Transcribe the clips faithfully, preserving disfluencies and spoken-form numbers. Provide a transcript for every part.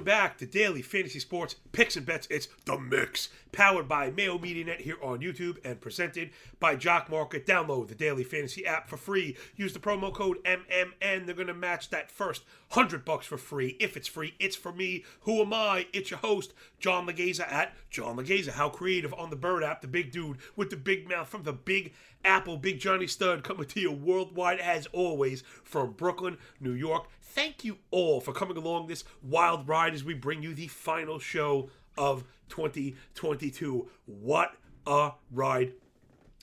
welcome back to Daily Fantasy Sports Picks and Bets. It's The Mix, powered by Mayo MediaNet here on YouTube and presented by Jock Market. Download the Daily Fantasy app for free. Use the promo code M M N. They're going to match that first one hundred bucks for free. If it's free, it's for me. Who am I? It's your host, John Legeza at John Legeza. How creative on the Bird app, the big dude with the big mouth from the Big Apple, Big Johnny Stud, coming to you worldwide as always from Brooklyn, New York. Thank you all for coming along this wild ride as we bring you the final show of twenty twenty-two. What a ride.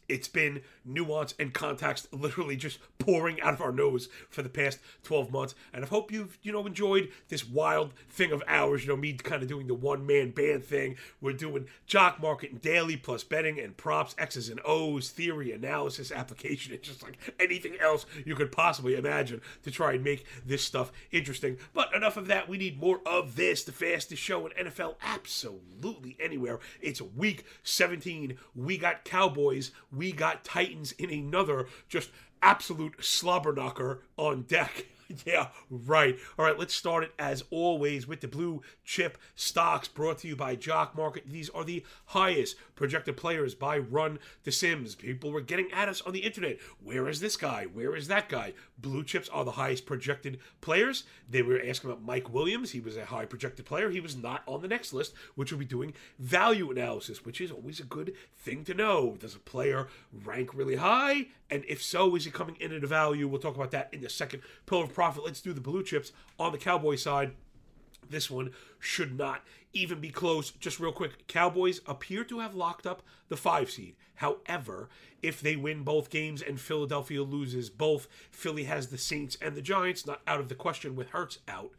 It's been nuance and context literally just pouring out of our nose for the past twelve months. And I hope you've, you know, enjoyed this wild thing of ours. You know, me kind of doing the one-man band thing. We're doing Jock Market and daily plus betting and props, X's and O's, theory, analysis, application. It's just like anything else you could possibly imagine to try and make this stuff interesting. But enough of that. We need more of this. The fastest show in N F L absolutely anywhere. It's week seventeen. We got Cowboys. We got Titans in another just absolute slobber knocker on deck. Yeah, right. All right, let's start it as always with the blue chip stocks brought to you by Jock Market. These are the highest projected players by Run the Sims. People were getting at us on the internet. Where is this guy? Where is that guy? Blue chips are the highest projected players. They were asking about Mike Williams. He was a high projected player. He was not on the next list, which will be doing value analysis, which is always a good thing to know. Does a player rank really high? And if so, is he coming in at a value? We'll talk about that in the second pillar of profit. Let's do the blue chips on the Cowboy side. This one should not even be close. Just real quick, Cowboys appear to have locked up the five seed. However, if they win both games and Philadelphia loses both, Philly has the Saints and the Giants, not out of the question with Hurts out.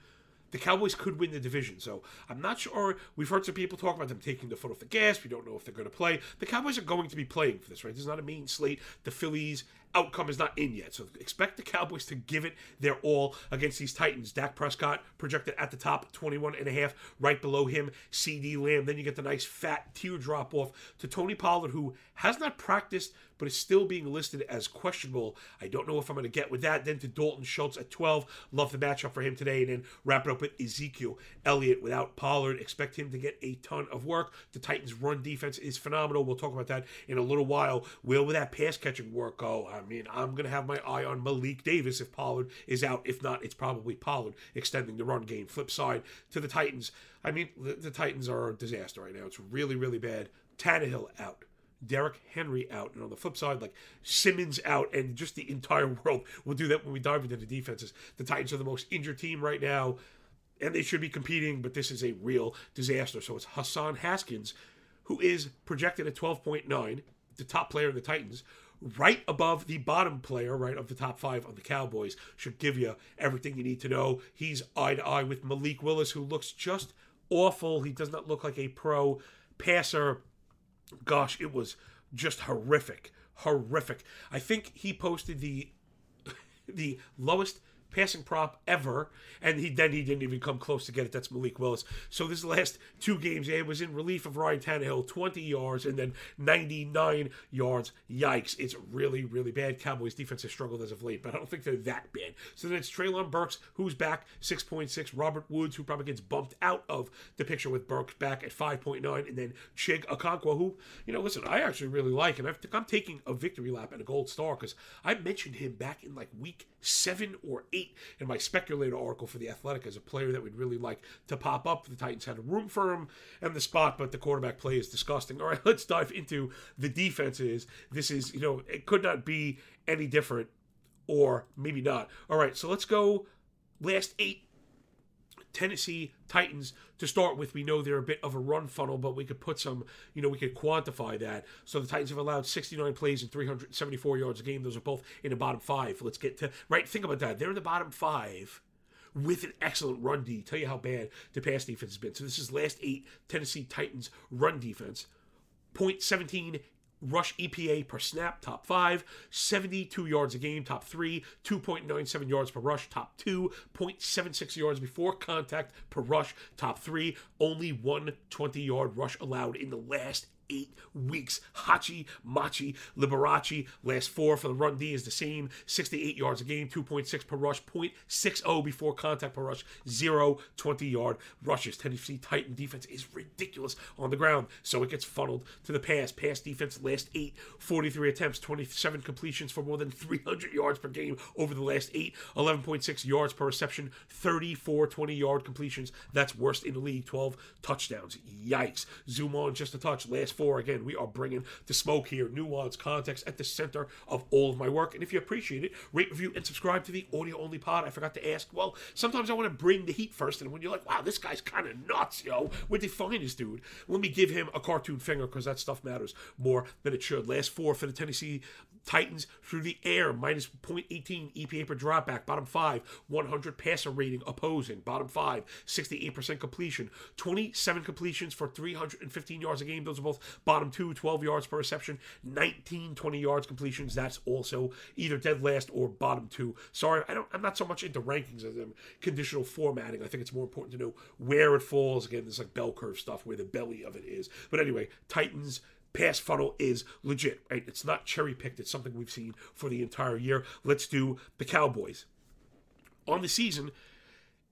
The Cowboys could win the division, so I'm not sure. We've heard some people talk about them taking the foot off the gas. We don't know if they're going to play. The Cowboys are going to be playing for this, right? This is not a main slate. The Phillies' outcome is not in yet, so expect the Cowboys to give it their all against these Titans. Dak Prescott projected at the top, twenty-one and a half, right below him, C D. Lamb. Then you get the nice fat teardrop off to Tony Pollard, who has not practiced but is still being listed as questionable. I don't know if I'm going to get with that. Then to Dalton Schultz at twelve. Love the matchup for him today. And then wrap it up with Ezekiel Elliott without Pollard. Expect him to get a ton of work. The Titans' run defense is phenomenal. We'll talk about that in a little while. Where will that pass-catching work go? I mean, I'm going to have my eye on Malik Davis if Pollard is out. If not, it's probably Pollard extending the run game. Flip side to the Titans. I mean, the, the Titans are a disaster right now. It's really, really bad. Tannehill out. Derrick Henry out, and on the flip side, like Simmons out, and just the entire world. We'll do that when we dive into the defenses. The Titans are the most injured team right now, and they should be competing, but this is a real disaster. So it's Hassan Haskins, who is projected at twelve point nine, the top player in the Titans, right above the bottom player, right, of the top five on the Cowboys. Should give you everything you need to know. He's eye-to-eye with Malik Willis, who looks just awful. He does not look like a pro passer. Gosh, it was just horrific, horrific. I think he posted the the lowest passing prop ever, and he then he didn't even come close to get it. That's Malik Willis. So this last two games, it was in relief of Ryan Tannehill, twenty yards and then ninety-nine yards. Yikes. It's really, really bad. Cowboys defense has struggled as of late, but I don't think they're that bad. So then it's Traylon Burks, who's back, six point six. Robert Woods, who probably gets bumped out of the picture with Burks back at five point nine. And then Chig Okonkwo, who, you know, listen, I actually really like, and I've, I'm taking a victory lap and a gold star because I mentioned him back in like week seven or eight in my speculator article for The Athletic as a player that we'd really like to pop up. The Titans had a room for him and the spot, but the quarterback play is disgusting. All right, let's dive into the defenses. This is, you know, it could not be any different, or maybe not. All right, so let's go last eight. Tennessee Titans to start with. We know they're a bit of a run funnel, but we could put some, you know, we could quantify that. So the Titans have allowed sixty-nine plays and three hundred seventy-four yards a game. Those are both in the bottom five. Let's get to, right, think about that. They're in the bottom five with an excellent run D. Tell you how bad the pass defense has been. So this is last eight Tennessee Titans run defense. point one seven rush E P A per snap, top five, seventy-two yards a game, top three, two point nine seven yards per rush, top two, point seven six yards before contact per rush, top three, only one twenty-yard rush allowed in the last eight weeks. Hachi, Machi, Liberace. Last four for the run D is the same. Six to eight yards a game, two point six per rush, point six oh before contact per rush, zero twenty-yard rushes. Tennessee Titan defense is ridiculous on the ground, so it gets funneled to the pass. Pass defense last eight, forty-three attempts, twenty-seven completions for more than three hundred yards per game over the last eight, eleven point six yards per reception, thirty-four twenty-yard completions. That's worst in the league, twelve touchdowns. Yikes. Zoom on just a touch. Last four, again, we are bringing the smoke here. Nuance, context at the center of all of my work. And if you appreciate it, rate, review, and subscribe to the audio-only pod. I forgot to ask, well, sometimes I want to bring the heat first, and when you're like, wow, this guy's kind of nuts, yo, where'd they find this dude? Let me give him a cartoon finger, because that stuff matters more than it should. Last four for the Tennessee Titans through the air, minus point one eight E P A per dropback. Bottom five, one hundred passer rating opposing. Bottom five, sixty-eight percent completion. twenty-seven completions for three hundred fifteen yards a game. Those are both bottom two, twelve yards per reception. nineteen twenty yards completions. That's also either dead last or bottom two. Sorry, I don't, I'm not so much into rankings as I'm conditional formatting. I think it's more important to know where it falls. Again, this like bell curve stuff where the belly of it is. But anyway, Titans pass funnel is legit, right? It's not cherry-picked. It's something we've seen for the entire year. Let's do the Cowboys. On the season,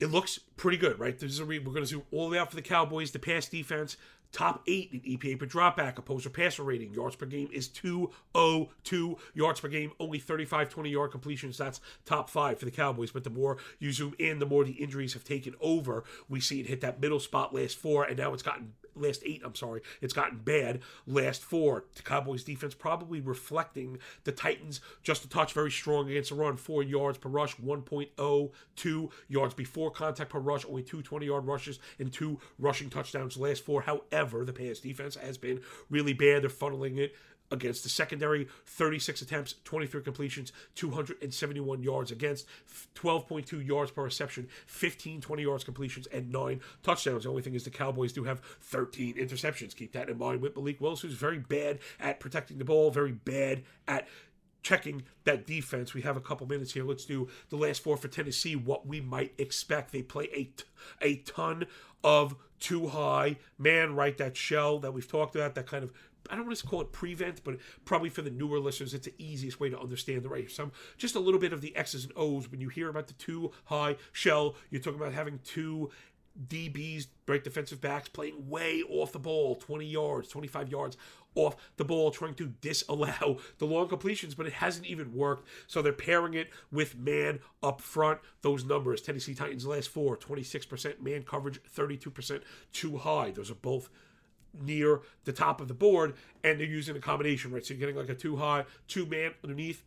it looks pretty good, right? This is a read. We're going to zoom all the way out for the Cowboys. The pass defense, top eight in E P A per dropback. Opposer passer rating. Yards per game is two oh two yards per game. Only thirty-five twenty-yard completions. That's top five for the Cowboys. But the more you zoom in, the more the injuries have taken over. We see it hit that middle spot last four, and now it's gotten... Last eight, I'm sorry. It's gotten bad. Last four. The Cowboys defense probably reflecting the Titans just a touch. Very strong against the run. Four yards per rush. one point oh two yards before contact per rush. Only two twenty-yard rushes and two rushing touchdowns last four. However, the pass defense has been really bad. They're funneling it against the secondary, thirty-six attempts, twenty-three completions, two hundred seventy-one yards against, twelve point two yards per reception, fifteen twenty yards completions, and nine touchdowns. The only thing is the Cowboys do have thirteen interceptions. Keep that in mind with Malik Willis, who's very bad at protecting the ball, very bad at checking that defense. We have a couple minutes here. Let's do the last four for Tennessee, what we might expect. They play a, t- a ton of too high man, right? That shell that we've talked about, that kind of, I don't want to call it prevent, but probably for the newer listeners, it's the easiest way to understand the right. Some just a little bit of the X's and O's. When you hear about the two high shell, you're talking about having two D Bs, right, defensive backs, playing way off the ball, twenty yards, twenty-five yards off the ball, trying to disallow the long completions, but it hasn't even worked. So they're pairing it with man up front. Those numbers, Tennessee Titans last four, twenty-six percent man coverage, thirty-two percent too high. Those are both near the top of the board, and they're using a combination, right? So you're getting like a two high, two man underneath,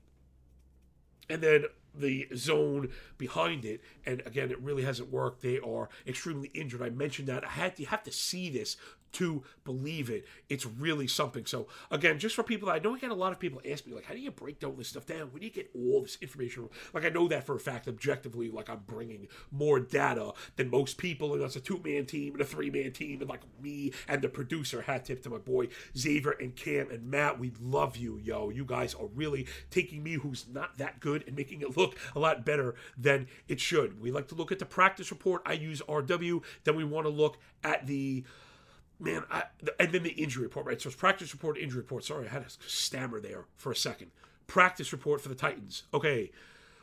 and then the zone behind it. And again, it really hasn't worked. They are extremely injured. I mentioned that. I had to, you have to see this to believe it. It's really something. So again, just for people, I know I get a lot of people ask me, like, how do you break down this stuff down? When do you get all this information? Like, I know that for a fact, objectively, like, I'm bringing more data than most people, and that's a two-man team and a three-man team, and like me and the producer, hat tip to my boy Xavier and Cam and Matt, we love you, yo. You guys are really taking me, who's not that good, and making it look a lot better than it should. We like to look at the practice report. I use R W. Then we want to look at the Man, I, and then the injury report, right? So it's practice report, injury report. Sorry, I had to stammer there for a second. Practice report for the Titans. Okay,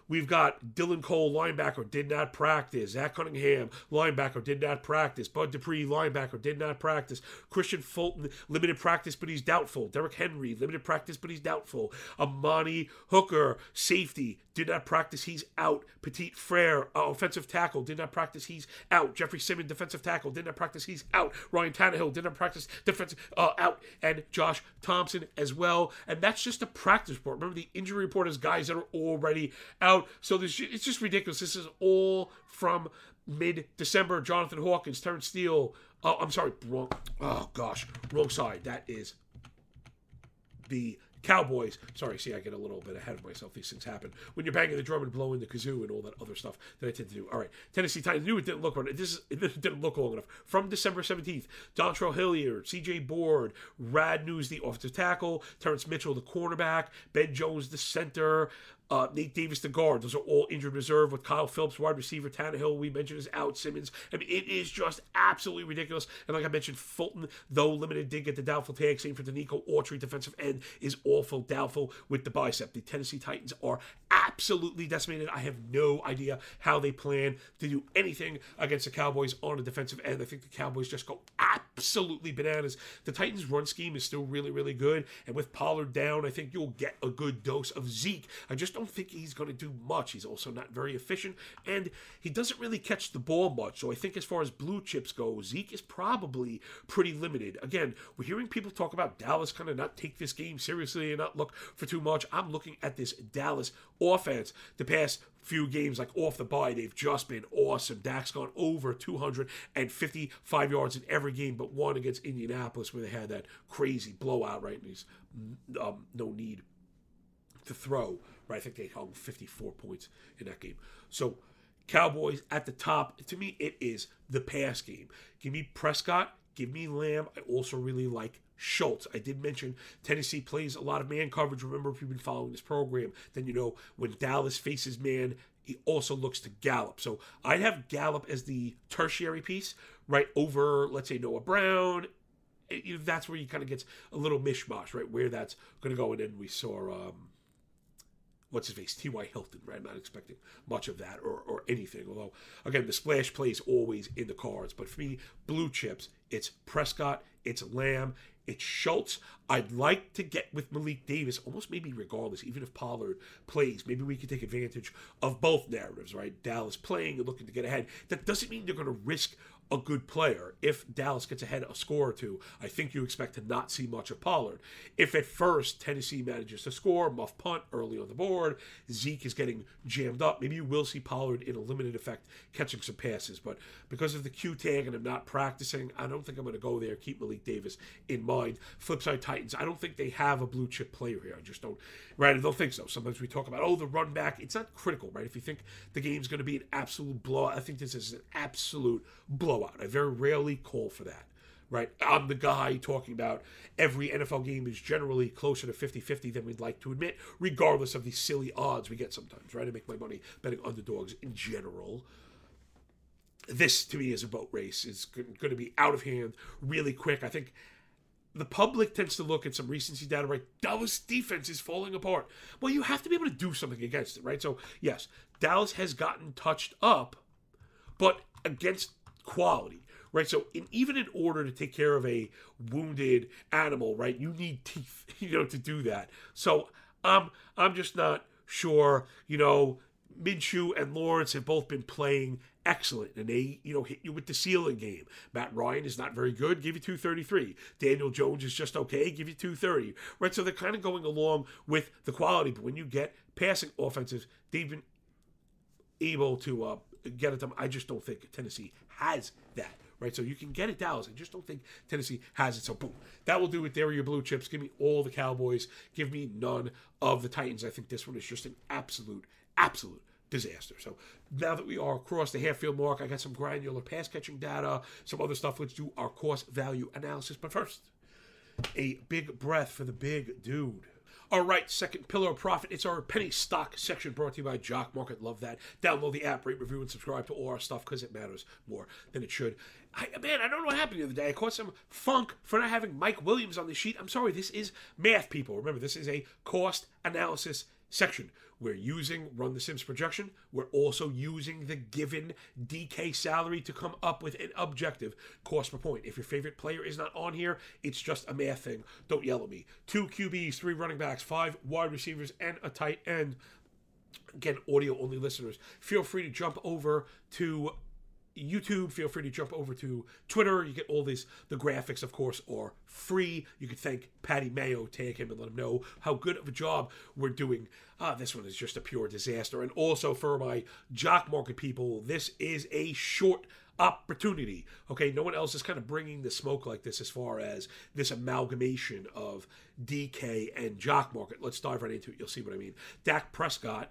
we've got Dylan Cole, linebacker, did not practice. Zach Cunningham, linebacker, did not practice. Bud Dupree, linebacker, did not practice. Christian Fulton, limited practice, but he's doubtful. Derrick Henry, limited practice, but he's doubtful. Amani Hooker, safety, did not practice, he's out. Petit Frere, uh, offensive tackle, did not practice, he's out. Jeffrey Simmons, defensive tackle, did not practice, he's out. Ryan Tannehill, did not practice, defensive, uh, out. And Josh Thompson as well. And that's just the practice report. Remember, the injury report is guys that are already out. So this, it's just ridiculous. This is all from mid-December. Jonathan Hawkins, Terrence Steele. Oh, I'm sorry, wrong. Oh, gosh, wrong side. That is the Cowboys. Sorry, see, I get a little bit ahead of myself. These things happen when you're banging the drum and blowing the kazoo and all that other stuff that I tend to do. All right, Tennessee Titans knew it didn't look right. This is, it didn't look long enough. From December seventeenth, Dontrell Hilliard, C J. Board, Rad News, the offensive tackle, Terrence Mitchell, the cornerback, Ben Jones, the center, Uh, Nate Davis, the guard. Those are all injured reserve with Kyle Phillips, wide receiver. Tannehill, we mentioned, is out. Simmons. I mean, it is just absolutely ridiculous. And like I mentioned, Fulton, though limited, did get the doubtful tag. Same for DeNico Autry, defensive end, is awful doubtful with the bicep. The Tennessee Titans are absolutely decimated. I have no idea how they plan to do anything against the Cowboys on the defensive end. I think the Cowboys just go absolutely bananas. The Titans' run scheme is still really, really good. And with Pollard down, I think you'll get a good dose of Zeke. I just don't think he's going to do much. He's also not very efficient, and he doesn't really catch the ball much. So I think as far as blue chips go, Zeke is probably pretty limited. Again, we're hearing people talk about Dallas kind of not take this game seriously and not look for too much. I'm looking at this Dallas offense to pass few games, like off the bye, they've just been awesome. Dak's gone over two hundred fifty-five yards in every game but one against Indianapolis where they had that crazy blowout, right? And he's um, no need to throw, right? I think they hung fifty-four points in that game. So Cowboys at the top, to me, it is the pass game. Give me Prescott. Give me Lamb. I also really like Schultz. I did mention Tennessee plays a lot of man coverage. Remember, if you've been following this program, then you know when Dallas faces man, he also looks to Gallup. So I'd have Gallup as the tertiary piece, right, over, let's say, Noah Brown. It, that's where he kind of gets a little mishmash, right, where that's going to go. And then we saw, um, what's his face, T Y. Hilton, right? I'm not expecting much of that or, or anything. Although, again, the splash play is always in the cards. But for me, blue chips, it's Prescott, it's Lamb, it's Schultz. I'd like to get with Malik Davis, almost maybe regardless, even if Pollard plays. Maybe we could take advantage of both narratives, right? Dallas playing and looking to get ahead. That doesn't mean they're going to risk a good player. If Dallas gets ahead a score or two, I think you expect to not see much of Pollard. If at first Tennessee manages to score, muff punt early on the board, Zeke is getting jammed up, maybe you will see Pollard in a limited effect catching some passes. But because of the Q tag and I'm not practicing, I don't think I'm going to go there. Keep Malik Davis in mind. Flipside Titans, I don't think they have a blue chip player here. I just don't, right? I don't think so. Sometimes we talk about, oh, the run back. It's not critical, right? If you think the game's going to be an absolute blowout, I think this is an absolute blowout. Out. I very rarely call for that, right? I'm the guy talking about every N F L game is generally closer to fifty-fifty than we'd like to admit, regardless of the silly odds we get sometimes, right? I make my money betting underdogs in general. This, to me, is a boat race. It's going to be out of hand really quick. I think the public tends to look at some recency data, right? Dallas defense is falling apart. Well, you have to be able to do something against it, right? So, yes, Dallas has gotten touched up, but against quality, right? So in, even in order to take care of a wounded animal, right, you need teeth, you know, to do that. So um, I'm just not sure, you know, Minshew and Lawrence have both been playing excellent, and they, you know, hit you with the ceiling game. Matt Ryan is not very good, give you two thirty-three. Daniel Jones is just okay, give you two thirty, right? So they're kind of going along with the quality, but when you get passing offenses, they've been able to uh, get at them. I just don't think Tennessee has that, right? So you can get at Dallas. I just don't think Tennessee has it. So boom, that will do it. There are your blue chips. Give me all the Cowboys. Give me none of the Titans. I think this one is just an absolute, absolute disaster. So now that we are across the half-field mark, I got some granular pass-catching data, some other stuff. Let's do our cost-value analysis. But first, a big breath for the big dude. All right, second pillar of profit. It's our penny stock section brought to you by Jock Market. Love that. Download the app, rate, review, and subscribe to all our stuff because it matters more than it should. I, man, I don't know what happened the other day. I caught some funk for not having Mike Williams on the sheet. I'm sorry, this is math, people. Remember, this is a cost analysis section. We're using Run the Sims projection. We're also using the given D K salary to come up with an objective cost per point. If your favorite player is not on here, it's just a math thing. Don't yell at me. Two Q Bs, three running backs, five wide receivers, and a tight end. Again, audio-only listeners, feel free to jump over to YouTube. Feel free to jump over to Twitter. You get all these. The graphics, of course, are free. You can thank Patty Mayo, tag him, and let him know how good of a job we're doing. Ah, this one is just a pure disaster. And also for my Jock Market people, this is a short opportunity. Okay, no one else is kind of bringing the smoke like this as far as this amalgamation of D K and Jock Market. Let's dive right into it. You'll see what I mean. Dak Prescott,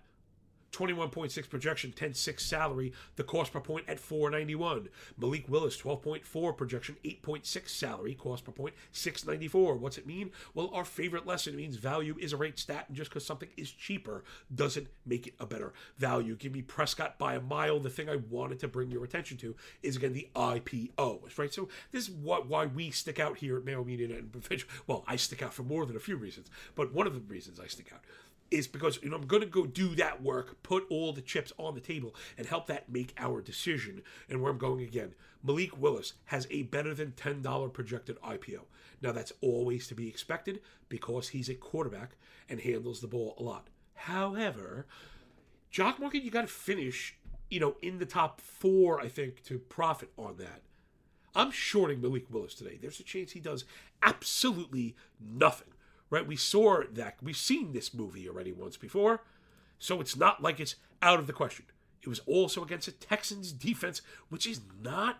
twenty-one point six projection, ten six salary, the cost per point at four ninety-one. Malik Willis, twelve point four projection, eight point six salary, cost per point six ninety-four. What's it mean? Well, our favorite lesson, it means value is a rate stat, and just because something is cheaper doesn't make it a better value. Give me Prescott by a mile. The thing I wanted to bring your attention to is, again, the I P O, right? So this is what why we stick out here at Mayo MediaNet and Provincial. Well, I stick out for more than a few reasons, but one of the reasons I stick out is because, you know, I'm going to go do that work, put all the chips on the table, and help that make our decision. And where I'm going again, Malik Willis has a better than ten dollars projected I P O. Now, that's always to be expected because he's a quarterback and handles the ball a lot. However, Jock Market, you got to finish, you know, in the top four, I think, to profit on that. I'm shorting Malik Willis today. There's a chance he does absolutely nothing. Right, we saw that. We've seen this movie already once before, so it's not like it's out of the question. It was also against a Texans defense, which is not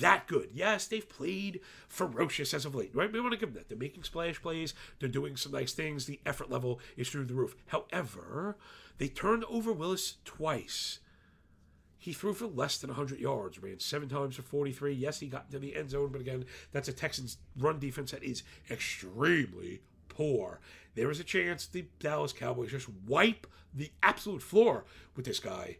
that good. Yes, they've played ferocious as of late, right? We want to give them that. They're making splash plays. They're doing some nice things. The effort level is through the roof. However, they turned over Willis twice. He threw for less than one hundred yards, ran seven times for forty-three. Yes, he got into the end zone, but again, that's a Texans run defense that is extremely poor. There is a chance the Dallas Cowboys just wipe the absolute floor with this guy.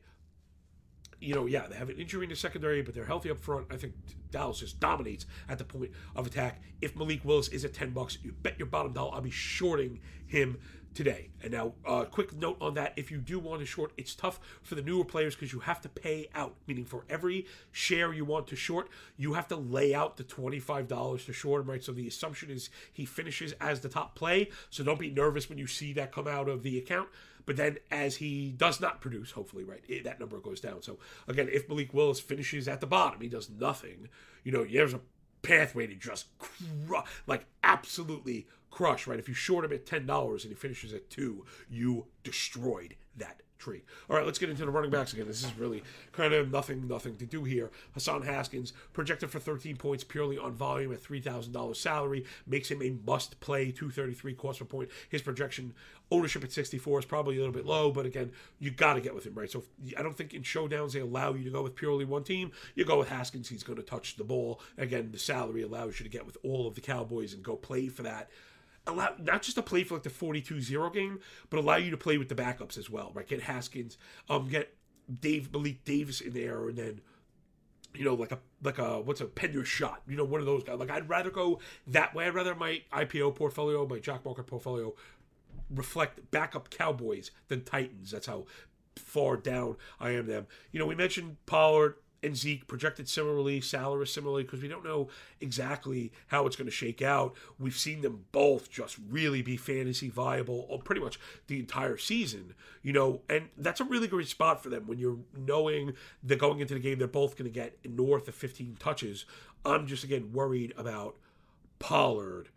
You know, yeah, they have an injury in the secondary, but they're healthy up front. I think Dallas just dominates at the point of attack. If Malik Willis is at ten bucks, you bet your bottom dollar I'll be shorting him today. And now, a uh, quick note on that. If you do want to short, it's tough for the newer players because you have to pay out, meaning for every share you want to short, you have to lay out the twenty-five dollars to short him, right? So the assumption is he finishes as the top play, so don't be nervous when you see that come out of the account. But then as he does not produce, hopefully, right, it, that number goes down. So, again, if Malik Willis finishes at the bottom, he does nothing, you know, there's a pathway to just crush, like absolutely crush, right? If you short him at ten dollars and he finishes at two, you destroyed that tree. All right, let's get into the running backs again. This is really kind of nothing, nothing to do here. Hassan Haskins, projected for thirteen points purely on volume at three thousand dollars salary, makes him a must-play, two thirty-three cost per point. His projection ownership at sixty-four is probably a little bit low, but again, you got to get with him, right? So I don't think in showdowns they allow you to go with purely one team. You go with Haskins, he's going to touch the ball. Again, the salary allows you to get with all of the Cowboys and go play for that. Allow not just to play for like the forty-two zero game, but allow you to play with the backups as well, right? Get Haskins, um, get Dave Malik Davis in there, and then, you know, like a like a what's a Pender shot, you know, one of those guys. Like I'd rather go that way. I'd rather my I P O portfolio, my Jock Market portfolio, reflect backup Cowboys than Titans. That's how far down I am them. You know, we mentioned Pollard and Zeke projected similarly, salary similarly, because we don't know exactly how it's going to shake out. We've seen them both just really be fantasy viable pretty much the entire season, you know, and that's a really great spot for them when you're knowing that going into the game, they're both going to get north of fifteen touches. I'm just, again, worried about Pollard.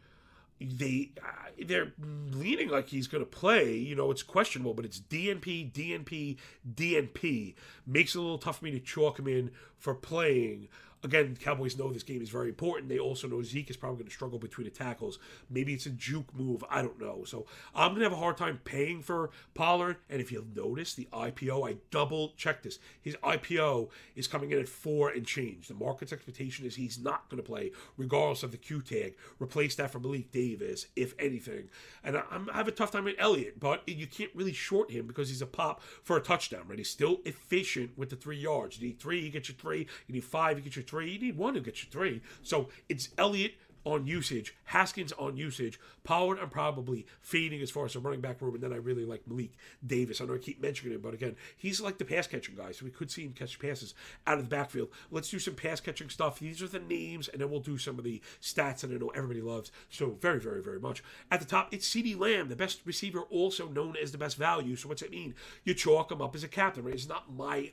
They, uh, they're leaning like he's going to play. You know, it's questionable, but it's D N P, D N P, D N P. Makes it a little tough for me to chalk him in for playing. Again, Cowboys know this game is very important. They also know Zeke is probably going to struggle between the tackles. Maybe it's a juke move. I don't know. So I'm going to have a hard time paying for Pollard. And if you'll notice, the I P O, I double-checked this. His I P O is coming in at four and change. The market's expectation is he's not going to play, regardless of the Q tag. Replace that for Malik Davis, if anything. And I'm, I have a tough time with Elliott, but you can't really short him because he's a pop for a touchdown, right? He's still efficient with the three yards. You need three, you get your three. You need five, you get your three. You need one to get you three. So it's Elliott on usage, Haskins on usage, Pollard I'm probably fading as far as the running back room, and then I really like Malik Davis. I know I keep mentioning him, but again, he's like the pass-catching guy, so we could see him catch passes out of the backfield. Let's do some pass-catching stuff. These are the names, and then we'll do some of the stats that I know everybody loves so very, very, very much. At the top, it's C D. Lamb, the best receiver, also known as the best value. So what's that mean? You chalk him up as a captain, right? It's not my...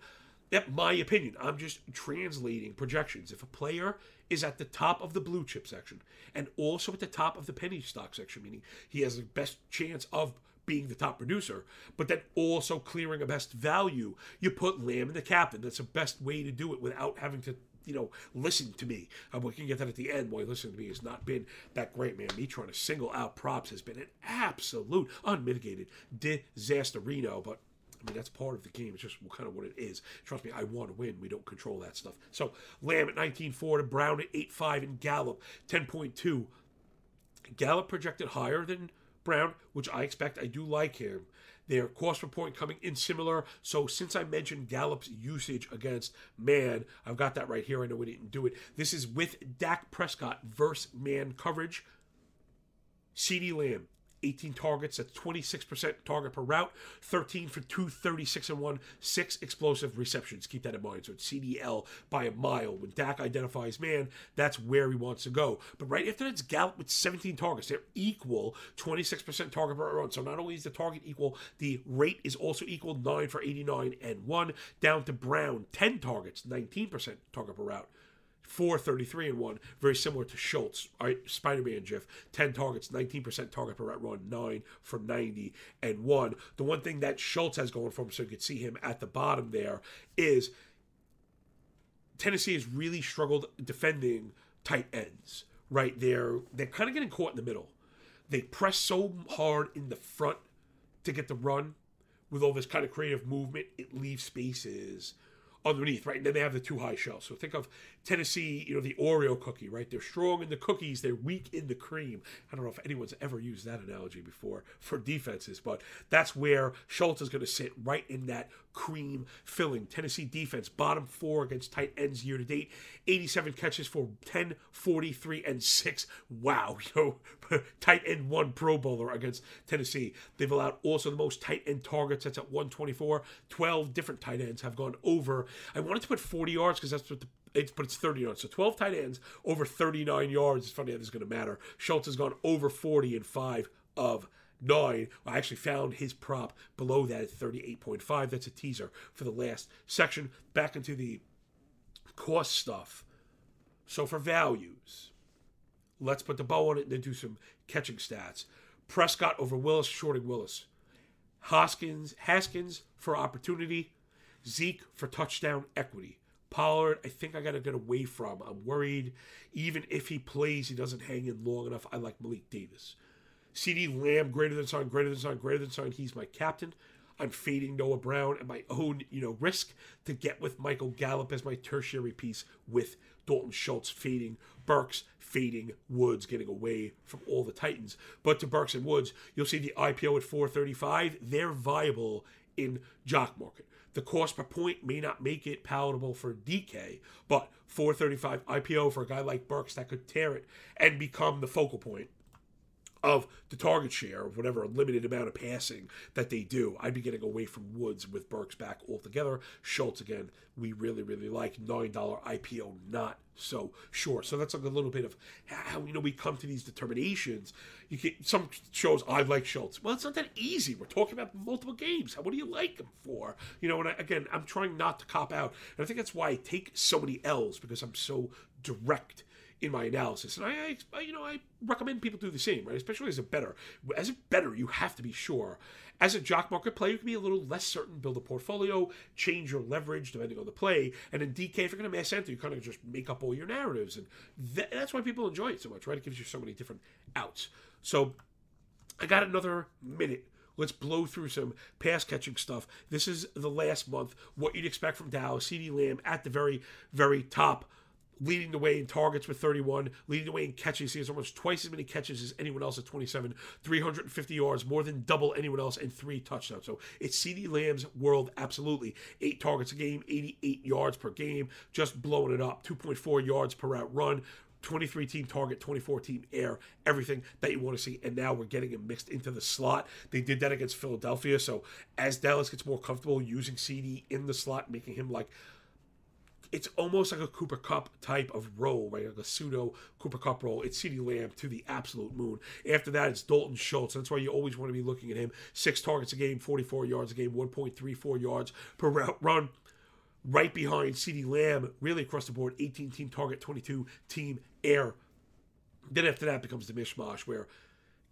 That's my opinion. I'm just translating projections. If a player is at the top of the blue chip section and also at the top of the penny stock section, meaning he has the best chance of being the top producer, but then also clearing a best value, you put Lamb in the captain. That's the best way to do it without having to, you know, listen to me. Um, we can get that at the end. Boy, listening to me has not been that great, man. Me trying to single out props has been an absolute unmitigated disasterino, but I mean, that's part of the game. It's just kind of what it is. Trust me, I want to win. We don't control that stuff. So Lamb at nineteen four, Brown at eight five, and Gallup ten point two. Gallup projected higher than Brown, which I expect. I do like him. Their cost per point coming in similar. So since I mentioned Gallup's usage against man, I've got that right here. I know we didn't do it. This is with Dak Prescott versus man coverage. C D. Lamb, eighteen targets, that's twenty-six percent target per route, thirteen for two thirty-six and one, six explosive receptions. Keep that in mind. So it's C D L by a mile. When Dak identifies man, that's where he wants to go. But right after that's Gallup with seventeen targets. They're equal, twenty-six percent target per route. So not only is the target equal, the rate is also equal, nine for eighty-nine and one. Down to Brown, ten targets, nineteen percent target per route. four thirty-three and one, very similar to Schultz. All right, Spider-Man Jeff, ten targets, nineteen percent target per run, nine for ninety and one. The one thing that Schultz has going for him, so you can see him at the bottom there, is Tennessee has really struggled defending tight ends. Right there, they're kind of getting caught in the middle. They press so hard in the front to get the run with all this kind of creative movement, it leaves spaces underneath, right? And then they have the two high shells. So think of Tennessee, you know, the Oreo cookie, right? They're strong in the cookies, they're weak in the cream. I don't know if anyone's ever used that analogy before for defenses, but that's where Schultz is going to sit, right in that cream filling. Tennessee defense, bottom four against tight ends year to date, eighty-seven catches for ten forty-three and six. Wow, you know, tight end one Pro Bowler against Tennessee. They've allowed also the most tight end targets, that's at one twenty-four. twelve different tight ends have gone over. I wanted to put forty yards because that's what the, it's, but it's thirty yards. So twelve tight ends over thirty-nine yards. It's funny how this is going to matter. Schultz has gone over forty in five of nine. I actually found his prop below that at thirty-eight point five. That's a teaser for the last section. Back into the cost stuff. So for values, let's put the bow on it and then do some catching stats. Prescott over Willis, shorting Willis. Haskins, Haskins for opportunity. Zeke for touchdown equity. Pollard, I think I got to get away from. I'm worried. Even if he plays, he doesn't hang in long enough. I like Malik Davis. C D. Lamb, greater than sign, greater than sign, greater than sign. He's my captain. I'm fading Noah Brown at my own, you know, risk to get with Michael Gallup as my tertiary piece with Dalton Schultz, fading Burks, fading Woods, getting away from all the Titans. But to Burks and Woods, you'll see the I P O at four thirty-five. They're viable in Jock Market. The cost per point may not make it palatable for D K, but four thirty-five I P O for a guy like Burks that could tear it and become the focal point of the target share of whatever limited amount of passing that they do. I'd be getting away from Woods with Burks back altogether. Schultz, again, we really, really like. nine dollars I P O, not so sure. So that's like a little bit of how, you know, we come to these determinations. You can, some shows, I like Schultz. Well, it's not that easy. We're talking about multiple games. What do you like him for? You know, and I, again, I'm trying not to cop out. And I think that's why I take so many L's, because I'm so direct in my analysis, and I, I, you know, I recommend people do the same, right? Especially as a better, as a better, you have to be sure. As a jock market player, you can be a little less certain, build a portfolio, change your leverage depending on the play, and in D K, if you're going to mass enter, you kind of just make up all your narratives, and th- that's why people enjoy it so much, right? It gives you so many different outs. So, I got another minute. Let's blow through some pass-catching stuff. This is the last month. What you'd expect from Dallas. C D. Lamb at the very, very top, leading the way in targets with thirty-one, leading the way in catches. He has almost twice as many catches as anyone else at twenty-seven, three hundred fifty yards, more than double anyone else, and three touchdowns. So it's C D. Lamb's world, absolutely. Eight targets a game, eighty-eight yards per game, just blowing it up. two point four yards per route run, twenty-three team target, twenty-four team air, everything that you want to see. And now we're getting him mixed into the slot. They did that against Philadelphia. So as Dallas gets more comfortable using C D in the slot, making him like, it's almost like a Cooper Kupp type of role, right? Like a pseudo Cooper Kupp role. It's CeeDee Lamb to the absolute moon. After that, it's Dalton Schultz. That's why you always want to be looking at him. Six targets a game, forty-four yards a game, one point three four yards per route run. Right behind CeeDee Lamb, really across the board, eighteen team target, twenty-two team air. Then after that becomes the mishmash where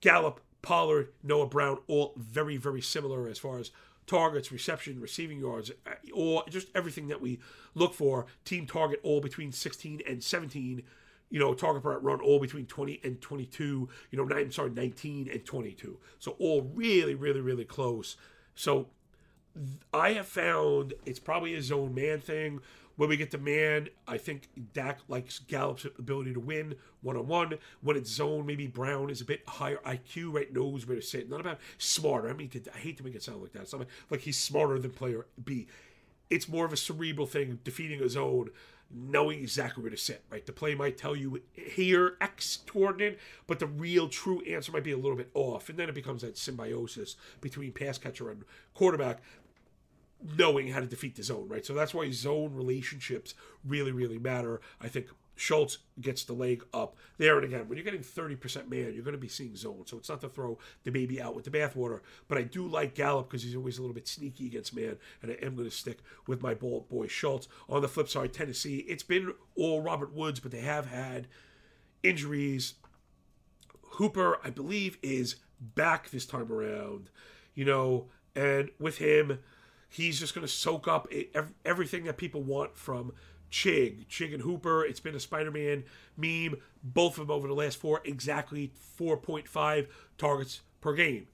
Gallup, Pollard, Noah Brown, all very, very similar as far as targets, reception, receiving yards, or just everything that we look for. Team target all between sixteen and seventeen. You know, target per run all between twenty and twenty-two. You know, nine, sorry, nineteen and twenty-two. So all really, really, really close. So I have found it's probably a zone man thing. When we get to man, I think Dak likes Gallup's ability to win one-on-one. When it's zone, maybe Brown is a bit higher I Q, right? Knows where to sit. Not about smarter. I mean, I hate to make it sound like that. It's not like, like he's smarter than player B. It's more of a cerebral thing, defeating a zone, knowing exactly where to sit, right? The play might tell you here, X coordinate, but the real true answer might be a little bit off. And then it becomes that symbiosis between pass catcher and quarterback, knowing how to defeat the zone, right? So that's why zone relationships really, really matter. I think Schultz gets the leg up there. And again, when you're getting thirty percent man, you're going to be seeing zone. So it's not to throw the baby out with the bathwater. But I do like Gallup because he's always a little bit sneaky against man. And I am going to stick with my ball boy Schultz. On the flip side, Tennessee, it's been all Robert Woods, but they have had injuries. Hooper, I believe, is back this time around, you know, and with him, he's just going to soak up everything that people want from Chig. Chig and Hooper, it's been a Spider-Man meme. Both of them over the last four, exactly four point five targets per game.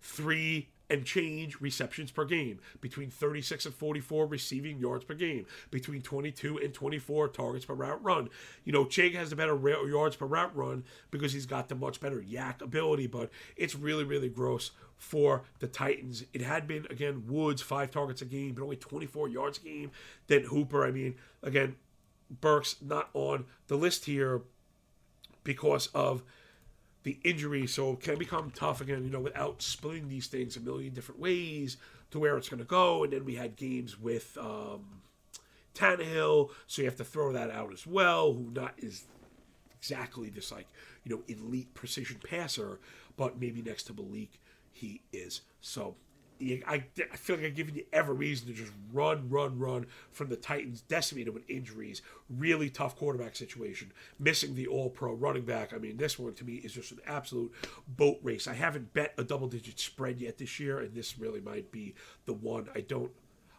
Three and change receptions per game. Between thirty-six and forty-four receiving yards per game. Between twenty-two and twenty-four targets per route run. You know, Chig has the better yards per route run because he's got the much better yak ability, but it's really, really gross for the Titans. It had been, again, Woods, five targets a game, but only twenty-four yards a game. Then Hooper, I mean, again, Burks not on the list here because of the injury, so it can become tough again, you know, without splitting these things a million different ways to where it's going to go. And then we had games with um, Tannehill, so you have to throw that out as well, who not is exactly this, like, you know, elite precision passer, but maybe next to Malik, he is. So I, I feel like I've given you every reason to just run, run, run from the Titans, decimated with injuries, really tough quarterback situation, missing the all-pro running back. I mean, this one to me is just an absolute boat race. I haven't bet a double-digit spread yet this year, and this really might be the one. I don't,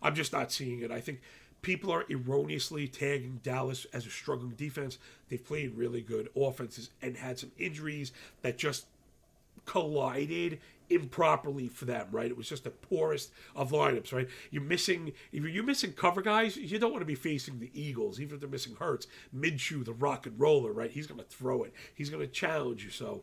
I'm just not seeing it. I think people are erroneously tagging Dallas as a struggling defense. They've played really good offenses and had some injuries that just collided improperly for them, right? It was just the poorest of lineups, right? You're missing, if you're missing cover guys, you don't want to be facing the Eagles, even if they're missing Hurts. Minshew, the rock and roller, right? He's going to throw it. He's going to challenge you. So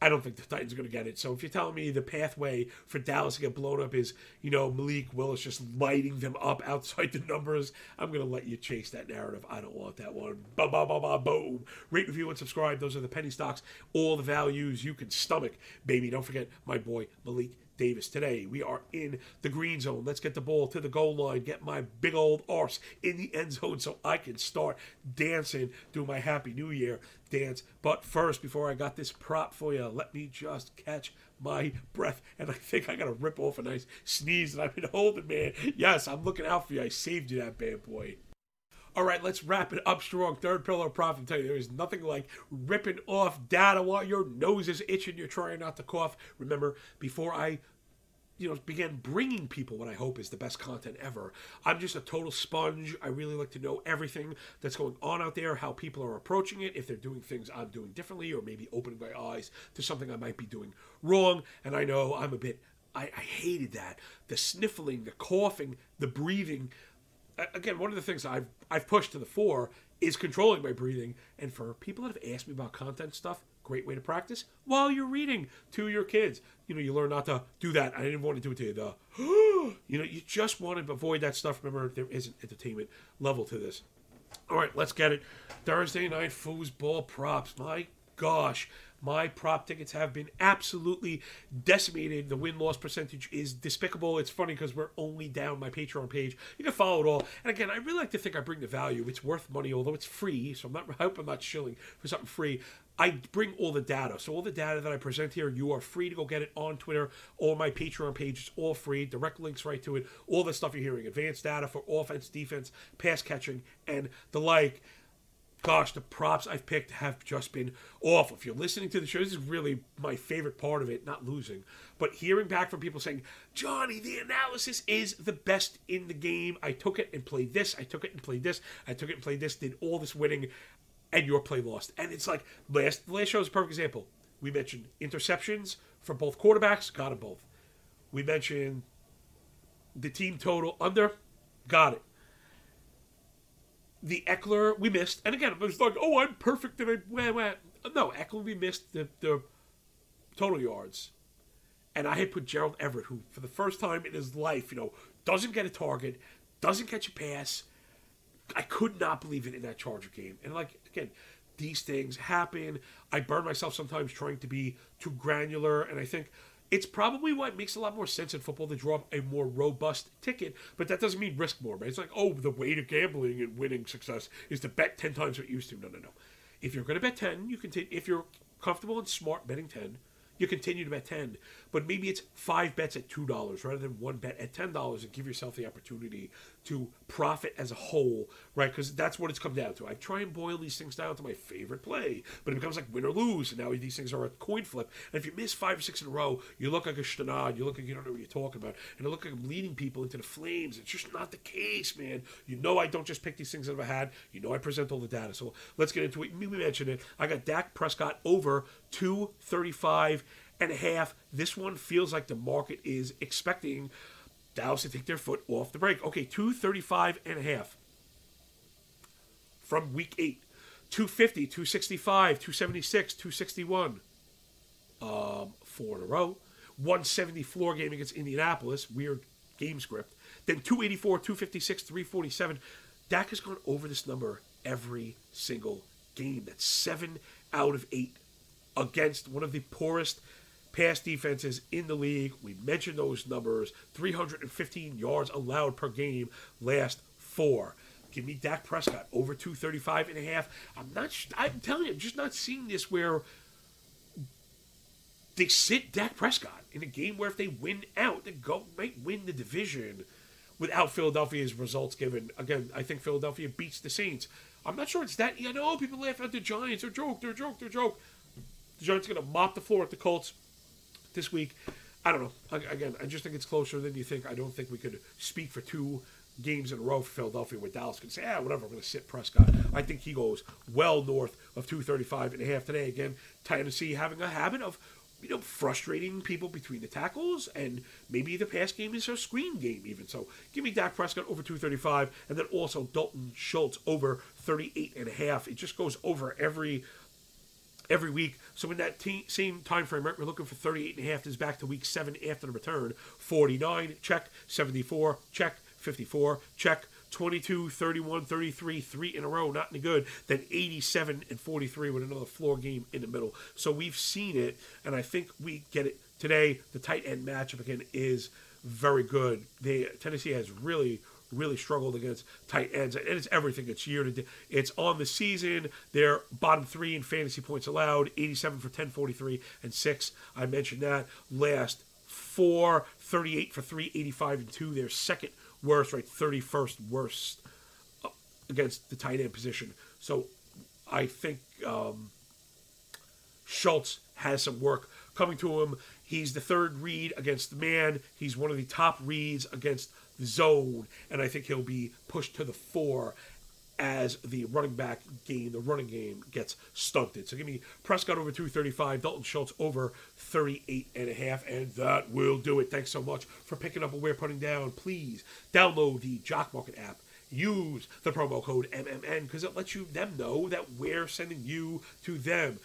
I don't think the Titans are going to get it. So if you're telling me the pathway for Dallas to get blown up is, you know, Malik Willis just lighting them up outside the numbers, I'm going to let you chase that narrative. I don't want that one. Ba ba ba ba boom. Rate, review, and subscribe. Those are the penny stocks. All the values you can stomach, baby. Don't forget my boy Malik Davis. Today we are in the green zone. Let's get the ball to the goal line. Get my big old arse in the end zone so I can start dancing, do my Happy New Year dance. But first, before I got this prop for you, let me just catch my breath. And I think I got to rip off a nice sneeze that I've been holding, man. Yes, I'm looking out for you. I saved you that bad boy. All right, let's wrap it up strong. Third pillar profit. I tell you, there is nothing like ripping off data while your nose is itching. You're trying not to cough. Remember, before I, you know, began bringing people what I hope is the best content ever, I'm just a total sponge. I really like to know everything that's going on out there, how people are approaching it, if they're doing things I'm doing differently, or maybe opening my eyes to something I might be doing wrong. And I know I'm a bit, I, I hated that. The sniffling, the coughing, the breathing. Again, one of the things I've I've pushed to the fore is controlling my breathing. And for people that have asked me about content stuff, great way to practice while you're reading to your kids. You know, you learn not to do that. I didn't want to do it to you. The, you know, you just want to avoid that stuff. Remember, there is an entertainment level to this. All right, let's get it. Thursday night foosball props. My gosh. My prop tickets have been absolutely decimated. The win-loss percentage is despicable. It's funny because we're only down my Patreon page. You can follow it all. And again, I really like to think I bring the value. It's worth money, although it's free. So I'm not, I hope I'm not shilling for something free. I bring all the data. So all the data that I present here, you are free to go get it on Twitter or my Patreon page. It's all free. Direct links right to it. All the stuff you're hearing. Advanced data for offense, defense, pass catching, and the like. Gosh, the props I've picked have just been awful. If you're listening to the show, this is really my favorite part of it, not losing. But hearing back from people saying, Johnny, the analysis is the best in the game. I took it and played this. I took it and played this. I took it and played this. Did all this winning, and your play lost. And it's like, last, last show is a perfect example. We mentioned interceptions for both quarterbacks. Got them both. We mentioned The team total under, got it. The Eckler, we missed. And again, I was like, oh, I'm perfect. And I, wah, wah. No, Eckler, we missed the, the total yards. And I had put Gerald Everett, who for the first time in his life, you know, doesn't get a target, doesn't catch a pass. I could not believe it in that Charger game. And like, again, these things happen. I burn myself sometimes trying to be too granular. And I think it's probably why it makes a lot more sense in football to draw up a more robust ticket. But that doesn't mean risk more, man. It's like, oh, the way to gambling and winning success is to bet ten times what you used to. No, no, no. If you're going to bet ten, you continue. If you're comfortable and smart betting ten, you continue to bet ten. But maybe it's five bets at two dollars rather than one bet at ten dollars, and give yourself the opportunity to profit as a whole, right? Because that's what it's come down to. I try and boil these things down to my favorite play, but it becomes like win or lose, and now these things are a coin flip. And if you miss five or six in a row, you look like a shtanad. You look like you don't know what you're talking about. And I look like I'm leading people into the flames. It's just not the case, man. You know I don't just pick these things out of a hat. You know I present all the data. So let's get into it. We mentioned it. I got Dak Prescott over two thirty-five and a half. This one feels like the market is expecting Dallas to take their foot off the brake. Okay, two thirty-five and a half from week eight. two fifty, two sixty-five, two seventy-six, two sixty-one. Um, four in a row. one seventy floor game against Indianapolis. Weird game script. Then two eighty-four, two fifty-six, three forty-seven. Dak has gone over this number every single game. That's seven out of eight against one of the poorest pass defenses in the league. We mentioned those numbers. three fifteen yards allowed per game last four. Give me Dak Prescott over two thirty-five and a half. I'm not, I'm telling you, I'm just not seeing this where they sit Dak Prescott in a game where if they win out, they go might win the division without Philadelphia's results given. Again, I think Philadelphia beats the Saints. I'm not sure it's that. I know people laugh at the Giants. They're joke, they're joke, they're joke. The Giants are going to mop the floor at the Colts this week. I don't know. Again, I just think it's closer than you think. I don't think we could speak for two games in a row for Philadelphia where Dallas can say, ah, whatever, we're going to sit Prescott. I think he goes well north of two thirty-five and a half today. Again, Tennessee having a habit of, you know, frustrating people between the tackles, and maybe the pass game is a screen game even. So give me Dak Prescott over two thirty-five, and then also Dalton Schultz over thirty-eight and a half. It just goes over every every week. So in that te- same time frame, right, we're looking for thirty-eight and a half. This is back to week seven after the return. forty-nine, check. seventy-four, check. fifty-four, check. twenty-two, thirty-one, thirty-three, three in a row, not any good. Then eighty-seven and forty-three with another floor game in the middle. So we've seen it, and I think we get it today. The tight end matchup, again, is very good. They, Tennessee has really, really struggled against tight ends, and it's everything. It's year to day. It's on the season. They're bottom three in fantasy points allowed, eighty-seven for ten, forty-three, and six. I mentioned that. Last four, thirty-eight for three, eighty-five, and two. They're second worst, right, thirty-first worst against the tight end position. So I think um, Schultz has some work coming to him. He's the third read against the man. He's one of the top reads against the zone, and I think he'll be pushed to the four as the running back game, the running game gets stunted. So give me Prescott over two thirty-five, Dalton Schultz over thirty-eight and a half, and that will do it. Thanks so much for picking up what we're putting down. Please download the Jock Market app. Use the promo code M M N because it lets you them know that we're sending you to them.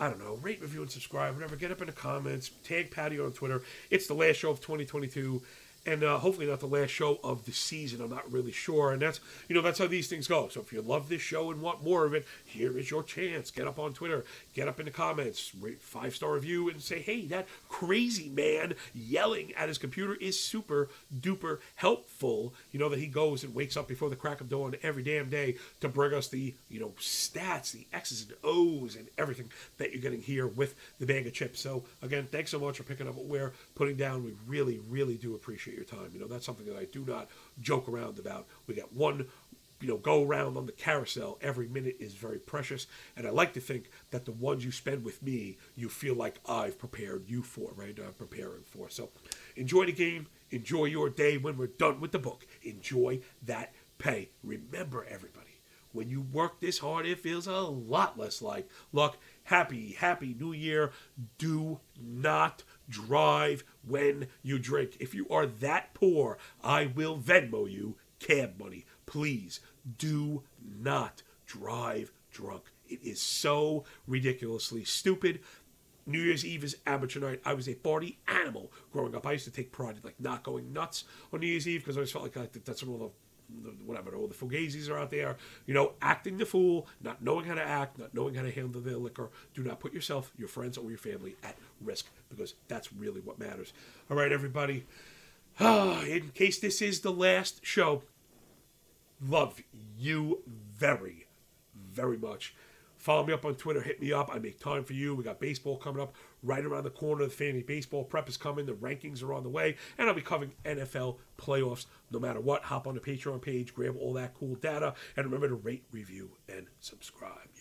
I don't know, rate, review, and subscribe, whatever. Get up in the comments. Tag Patty on Twitter. It's the last show of twenty twenty-two. And uh, hopefully not the last show of the season. I'm not really sure. And that's, you know, that's how these things go. So if you love this show and want more of it, here is your chance. Get up on Twitter. Get up in the comments. Rate five-star review and say, hey, that crazy man yelling at his computer is super duper helpful. You know that he goes and wakes up before the crack of dawn every damn day to bring us the, you know, stats, the X's and O's and everything that you're getting here with the bag of chips. So again, thanks so much for picking up what we're putting down. We really, really do appreciate it. Your time, you know, that's something that I do not joke around about. We got one, you know, go around on the carousel. Every minute is very precious, and I like to think that the ones you spend with me, you feel like I've prepared you for, right? I'm preparing for. So enjoy the game, enjoy your day. When we're done with the book, enjoy that pay. Remember, everybody, when you work this hard, it feels a lot less like luck. Happy, happy New Year. Do not drive when you drink. If you are that poor, I will Venmo you cab money. Please do not drive drunk. It is so ridiculously stupid. New Year's Eve is amateur night. I was a party animal growing up. I used to take pride in like not going nuts on New Year's Eve because I always felt like, like that's all the whatever, all the fugazis are out there, you know, acting the fool, not knowing how to act, not knowing how to handle their liquor. Do not put yourself, your friends, or your family at risk, because that's really what matters. All right, everybody. Ah, in case this is the last show, love you very, very much. Follow me up on Twitter. Hit me up. I make time for you. We got baseball coming up right around the corner. The Fantasy Baseball Prep is coming. The rankings are on the way. And I'll be covering N F L playoffs no matter what. Hop on the Patreon page. Grab all that cool data. And remember to rate, review, and subscribe.